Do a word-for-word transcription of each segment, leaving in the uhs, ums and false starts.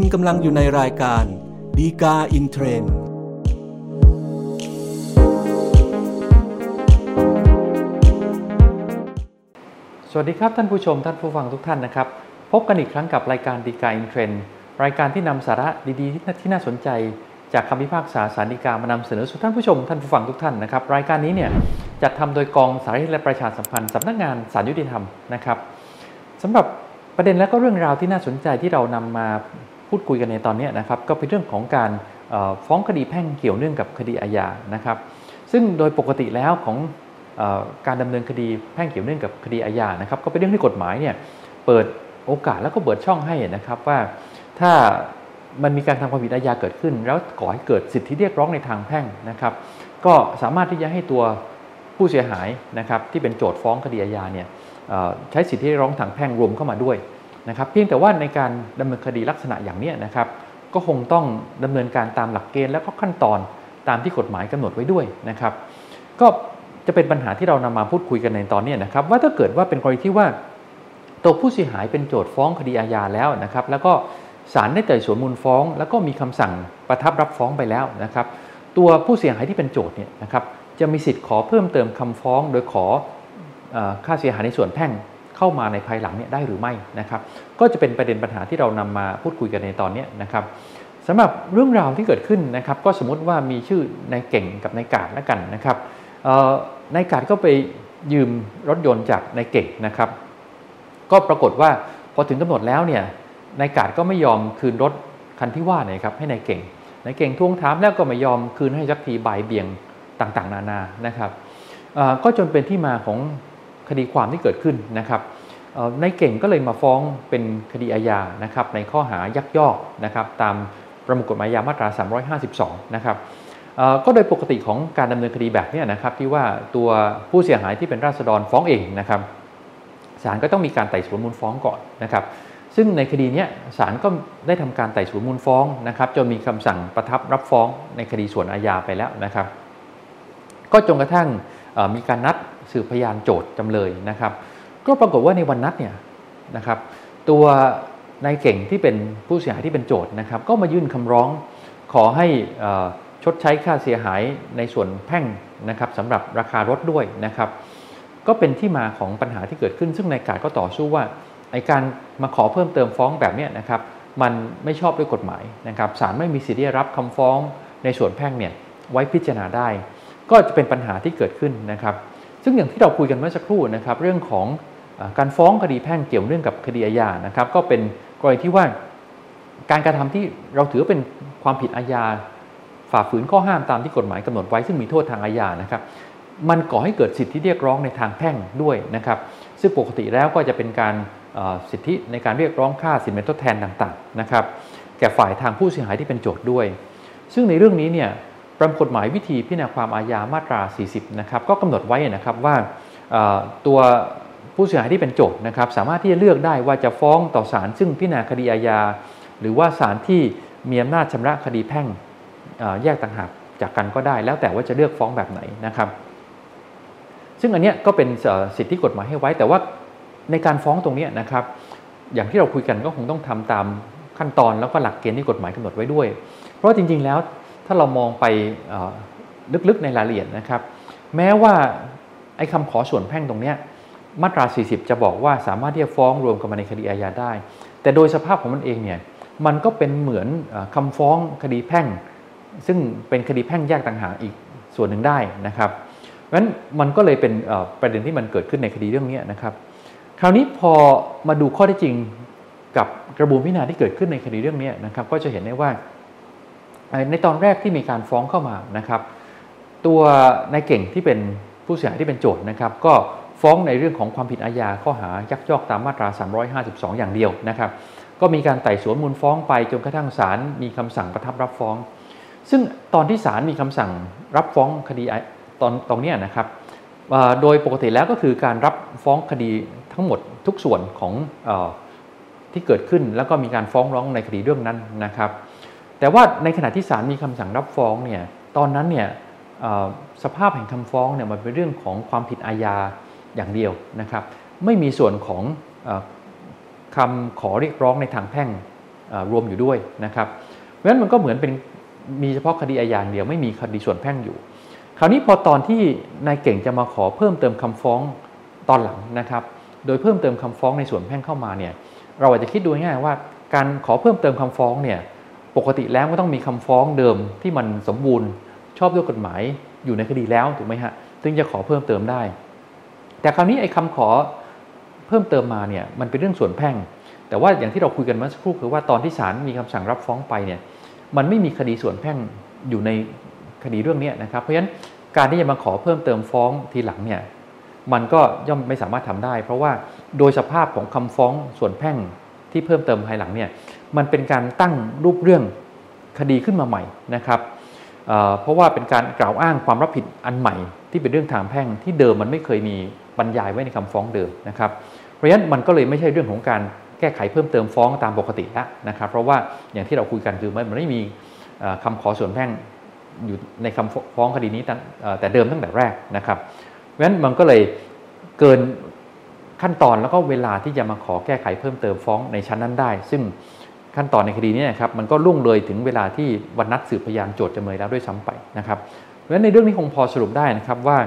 คุณกำลังอยู่ในรายการดีกาอินเทรนด์สวัสดีครับท่านผู้ชมท่านผู้ฟังทุกท่านนะครับพบกันอีกครั้งกับรายการดีกาอินเทรนด์รายการที่นำสาระดีๆที่น่าสนใจจากคำพิพากษาศาลฎีกามานำเสนอสู่ท่านผู้ชมท่านผู้ฟังทุกท่านนะครับรายการนี้เนี่ยจัดทำโดยกองสารสนเทศและประชาสัมพันธ์สำนักงานศาลยุติธรรมนะครับสำหรับประเด็นและก็เรื่องราวที่น่าสนใจที่เรานำมาพูดคุยกันในตอนนี้นะครับก็เป็นเรื่องของการฟ้องคดีแพ่งเกี่ยวเนื่องกับคดีอาญานะครับซึ่งโดยปกติแล้วของการดำเนินคดีแพ่งเกี่ยวเนื่องกับคดีอาญานะครับก็เป็นเรื่องที่กฎหมายเนี่ยเปิดโอกาสแล้วก็เปิดช่องให้นะครับว่าถ้ามันมีการทำความผิดอาญาเกิดขึ้นแล้วก่อให้เกิดสิทธิเรียกร้องในทางแพ่งนะครับก็สามารถที่จะให้ตัวผู้เสียหายนะครับที่เป็นโจทก์ฟ้องคดีอาญาเนี่ยใช้สิทธิเรียกร้องทางแพ่งรวมเข้ามาด้วยนะครับเพียงแต่ว่าในการดำเนินคดีลักษณะอย่างนี้นะครับก็คงต้องดำเนินการตามหลักเกณฑ์และก็ขั้นตอนตามที่กฎหมายกำหนดไว้ด้วยนะครับก็จะเป็นปัญหาที่เรานำมาพูดคุยกันในตอนนี้นะครับว่าถ้าเกิดว่าเป็นกรณีที่ว่าตัวผู้เสียหายเป็นโจทก์ฟ้องคดีอาญาแล้วนะครับแล้วก็ศาลได้ไต่สวนมูลฟ้องแล้วก็มีคำสั่งประทับรับฟ้องไปแล้วนะครับตัวผู้เสียหายที่เป็นโจทก์เนี่ยนะครับจะมีสิทธิ์ขอเพิ่มเติมคำฟ้องโดยขอค่าเสียหายในส่วนแพ่งเข้ามาในภายหลังเนี่ยได้หรือไม่นะครับก็จะเป็นประเด็นปัญหาที่เรานำมาพูดคุยกันในตอนนี้นะครับสำหรับเรื่องราวที่เกิดขึ้นนะครับก็สมมติว่ามีชื่อนายเก่งกับนายกาดแล้วกันนะครับนายกาดก็ไปยืมรถยนต์จากนายเก่งนะครับก็ปรากฏว่าพอถึงกำหนดแล้วเนี่ยนายกาดก็ไม่ยอมคืนรถคันที่ว่าเนี่ยครับให้นายเก่งนายเก่งทวงถามแล้วก็ไม่ยอมคืนให้สักทีบ่ายเบี่ยงต่างๆนานานะครับก็จนเป็นที่มาของคดีความที่เกิดขึ้นนะครับนายเก่งก็เลยมาฟ้องเป็นคดีอาญานะครับในข้อหายักยอกนะครับตามประมวลกฎหมายอาญามาตราสามร้อยห้าสิบสองนะครับก็โดยปกติของการดำเนินคดีแบบนี้นะครับที่ว่าตัวผู้เสียหายที่เป็นราษฎรฟ้องเองนะครับศาลก็ต้องมีการไต่สวนมูลฟ้องก่อนนะครับซึ่งในคดีนี้ศาลก็ได้ทำการไต่สวนมูลฟ้องนะครับจนมีคำสั่งประทับรับฟ้องในคดีส่วนอาญาไปแล้วนะครับก็จนกระทั่งมีการนัดสืบพยานโจทย์จำเลยนะครับก็ปรากฏว่าในวันนัดเนี่ยนะครับตัวนายเก่งที่เป็นผู้เสียหายที่เป็นโจทย์นะครับก็มายื่นคำร้องขอให้ชดใช้ค่าเสียหายในส่วนแพ่งนะครับสำหรับราคารถด้วยนะครับก็เป็นที่มาของปัญหาที่เกิดขึ้นซึ่งนายกาดก็ต่อสู้ว่าไอ้การมาขอเพิ่มเติมฟ้องแบบนี้นะครับมันไม่ชอบด้วยกฎหมายนะครับศาลไม่มีสิทธิ์รับคำฟ้องในส่วนแพ่งเนี่ยไว้พิจารณาได้ก็จะเป็นปัญหาที่เกิดขึ้นนะครับซึ่งอย่างที่เราคุยกันเมื่อสักครู่นะครับเรื่องของการฟ้องคดีแพ่งเกี่ยวเนื่องกับคดีอาญานะครับก็เป็นกรณีที่ว่าการกระทำที่เราถือเป็นความผิดอาญาฝ่าฝืนข้อห้ามตามที่กฎหมายกำหนดไว้ซึ่งมีโทษทางอาญานะครับมันก่อให้เกิดสิทธิเรียกร้องในทางแพ่งด้วยนะครับซึ่งปกติแล้วก็จะเป็นการสิทธิในการเรียกร้องค่าสินไหมทดแทนต่างๆนะครับแก่ฝ่ายทางผู้เสียหายที่เป็นโจทย์ด้วยซึ่งในเรื่องนี้เนี่ยประมวลกฎหมายวิธีพิจารณาความอาญามาตราสี่สิบนะครับก็กำหนดไว้นะครับว่าตัวผู้เสียหายที่เป็นโจทก์นะครับสามารถที่จะเลือกได้ว่าจะฟ้องต่อศาลซึ่งพิจารณาคดีอาญาหรือว่าศาลที่มีอำนาจชำระคดีแพ่งแยกต่างหากจากกันก็ได้แล้วแต่ว่าจะเลือกฟ้องแบบไหนนะครับซึ่งอันนี้ก็เป็นสิทธิกฎหมายให้ไว้แต่ว่าในการฟ้องตรงนี้นะครับอย่างที่เราคุยกันก็คงต้องทำตามขั้นตอนแล้วก็หลักเกณฑ์ที่กฎหมายกำหนดไว้ด้วยเพราะจริงๆแล้วถ้าเรามองไปลึกๆในรายละเอียดนะครับแม้ว่าไอ้คำขอส่วนแพ่งตรงนี้มาตราสี่สิบจะบอกว่าสามารถที่จะฟ้องรวมกันมาในคดีอาญาได้แต่โดยสภาพของมันเองเนี่ยมันก็เป็นเหมือนคำฟ้องคดีแพ่งซึ่งเป็นคดีแพ่งแยกต่างหากอีกส่วนหนึ่งได้นะครับเพราะฉะนั้นมันก็เลยเป็นประเด็นที่มันเกิดขึ้นในคดีเรื่องนี้นะครับคราวนี้พอมาดูข้อเท็จจริงกับกระบวนพิจารณาที่เกิดขึ้นในคดีเรื่องนี้นะครับก็จะเห็นได้ว่าในตอนแรกที่มีการฟ้องเข้ามานะครับตัวนายเก่งที่เป็นผู้เสียหายที่เป็นโจทก์นะครับก็ฟ้องในเรื่องของความผิดอาญาข้อหายักยอกตามมาตราสามร้อยห้าสิบสองอย่างเดียวนะครับก็มีการไต่สวนมูลฟ้องไปจนกระทั่งศาลมีคำสั่งประทับรับฟ้องซึ่งตอนที่ศาลมีคำสั่งรับฟ้องคดีตอนตรงนี้นะครับโดยปกติแล้วก็คือการรับฟ้องคดีทั้งหมดทุกส่วนของที่เกิดขึ้นแล้วก็มีการฟ้องร้องในคดีเรื่องนั้นนะครับแต่ว่าในขณะที่ศาลมีคำสั่งรับฟ้องเนี่ยตอนนั้นเนี่ยสภาพแห่งคำฟ้องเนี่ยมันเป็นเรื่องของความผิดอาญาอย่างเดียวนะครับไม่มีส่วนของคำขอเรียกร้องในทางแพ่ง รวมอยู่ด้วยนะครับเพราะฉะนั้นมันก็เหมือนเป็นมีเฉพาะคดีอาญาอย่างเดียวไม่มีคดีส่วนแพ่งอยู่คราวนี้พอตอนที่นายเก่งจะมาขอเพิ่มเติมคำฟ้องตอนหลังนะครับโดยเพิ่มเติมคำฟ้องในส่วนแพ่งเข้ามาเนี่ยเราอาจจะคิดดูง่ายว่าการขอเพิ่มเติมคำฟ้องเนี่ยปกติแล้วก็ต้องมีคำฟ้องเดิมที่มันสมบูรณ์ชอบด้วยกฎหมายอยู่ในคดีแล้วถูกไหมฮะถึงจะขอเพิ่มเติมได้แต่คราวนี้ไอ้คำขอเพิ่มเติมมาเนี่ยมันเป็นเรื่องส่วนแพ่งแต่ว่าอย่างที่เราคุยกันเมื่อสักครู่คือว่าตอนที่ศาลมีคำสั่งรับฟ้องไปเนี่ยมันไม่มีคดีส่วนแพ่งอยู่ในคดีเรื่องนี้นะครับเพราะฉะนั้นการที่จะมาขอเพิ่มเติมฟ้องทีหลังเนี่ยมันก็ย่อมไม่สามารถทำได้เพราะว่าโดยสภาพของคำฟ้องส่วนแพ่งที่เพิ่มเติมภายหลังเนี่ยมันเป็นการตั้งรูปเรื่องคดีขึ้นมาใหม่นะครับ เอ่อ เพราะว่าเป็นการกล่าวอ้างความรับผิดอันใหม่ที่เป็นเรื่องทางแพ่งที่เดิมมันไม่เคยมีบรรยายไว้ในคำฟ้องเดิมนะครับเพราะฉะนั้นมันก็เลยไม่ใช่เรื่องของการแก้ไขเพิ่มเติมฟ้องตามปกติแล้วนะครับเพราะว่าอย่างที่เราคุยกันคือมันไม่มีคำขอส่วนแพ่งอยู่ในคำฟ้องคดีนี้แต่เดิมตั้งแต่แรกนะครับเพราะฉะนั้นมันก็เลยเกินขั้นตอนแล้วก็เวลาที่จะมาขอแก้ไขเพิ่มเติมฟ้องในชั้นนั้นได้ซึ่งขั้นตอนในคดีนี้นะครับมันก็ล่วงเลยถึงเวลาที่วันนัดสืบพยานโจทย์จำเลยแล้วด้วยซ้ำไปนะครับเพราะฉะนั้นในเรื่องนี้คงพอสรุปได้นะครับว่า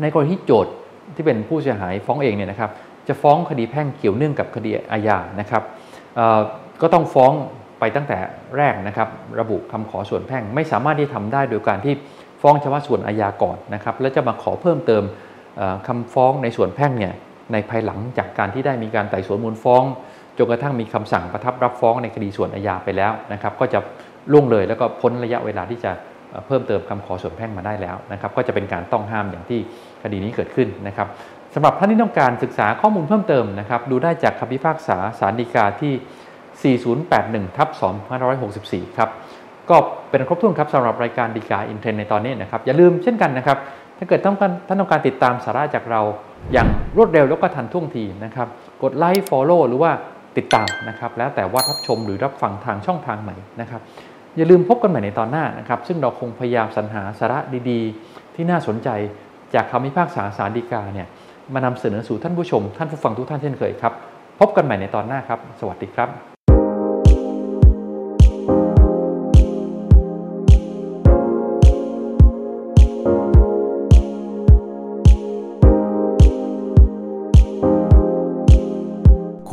ในกรณีที่โจทย์ที่เป็นผู้เสียหายฟ้องเองเนี่ยนะครับจะฟ้องคดีแพ่งเกี่ยวเนื่องกับคดีอาญานะครับก็ต้องฟ้องไปตั้งแต่แรกนะครับระบุคำขอส่วนแพ่งไม่สามารถที่ทำได้โดยการที่ฟ้องเฉพาะส่วนอาญาก่อนนะครับแล้วจะมาขอเพิ่มเติมคำฟ้องในส่วนแพ่งเนี่ยในภายหลังจากการที่ได้มีการไต่สวนมูลฟ้องจนกระทั่งมีคำสั่งประทับรับฟ้องในคดีส่วนอาญาไปแล้วนะครับก็จะล่วงเลยแล้วก็พ้นระยะเวลาที่จะเพิ่มเติมคำขอส่วนแพ่งมาได้แล้วนะครับก็จะเป็นการต้องห้ามอย่างที่คดีนี้เกิดขึ้นนะครับสำหรับท่านที่ต้องการศึกษาข้อมูลเพิ่มเติมนะครับดูได้จากคำพิพากษาศาลฎีกาที่สี่ศูนย์แปดหนึ่งทับสองพันห้าร้อยหกสิบสี่ครับก็เป็นครบถ้วนครับสำหรับรายการฎีกาอินเทรนด์ในตอนนี้นะครับอย่าลืมเช่นกันนะครับถ้าเกิดต้องการท่านต้องการติดตามสาระจากเราอย่างรวดเร็วแล้วก็ทันท่วงทีนะครับกดไลค์ follow หรือว่าติดตามนะครับแล้วแต่ว่ารับชมหรือรับฟังทางช่องทางไหนนะครับอย่าลืมพบกันใหม่ในตอนหน้านะครับซึ่งเราคงพยายามสรรหาสาระดีๆที่น่าสนใจจากคำพิพากษาศาลฎีกาเนี่ยมานำเสนอสู่ท่านผู้ชมท่านผู้ฟังทุกท่านเช่นเคยครับพบกันใหม่ในตอนหน้าครับสวัสดีครับค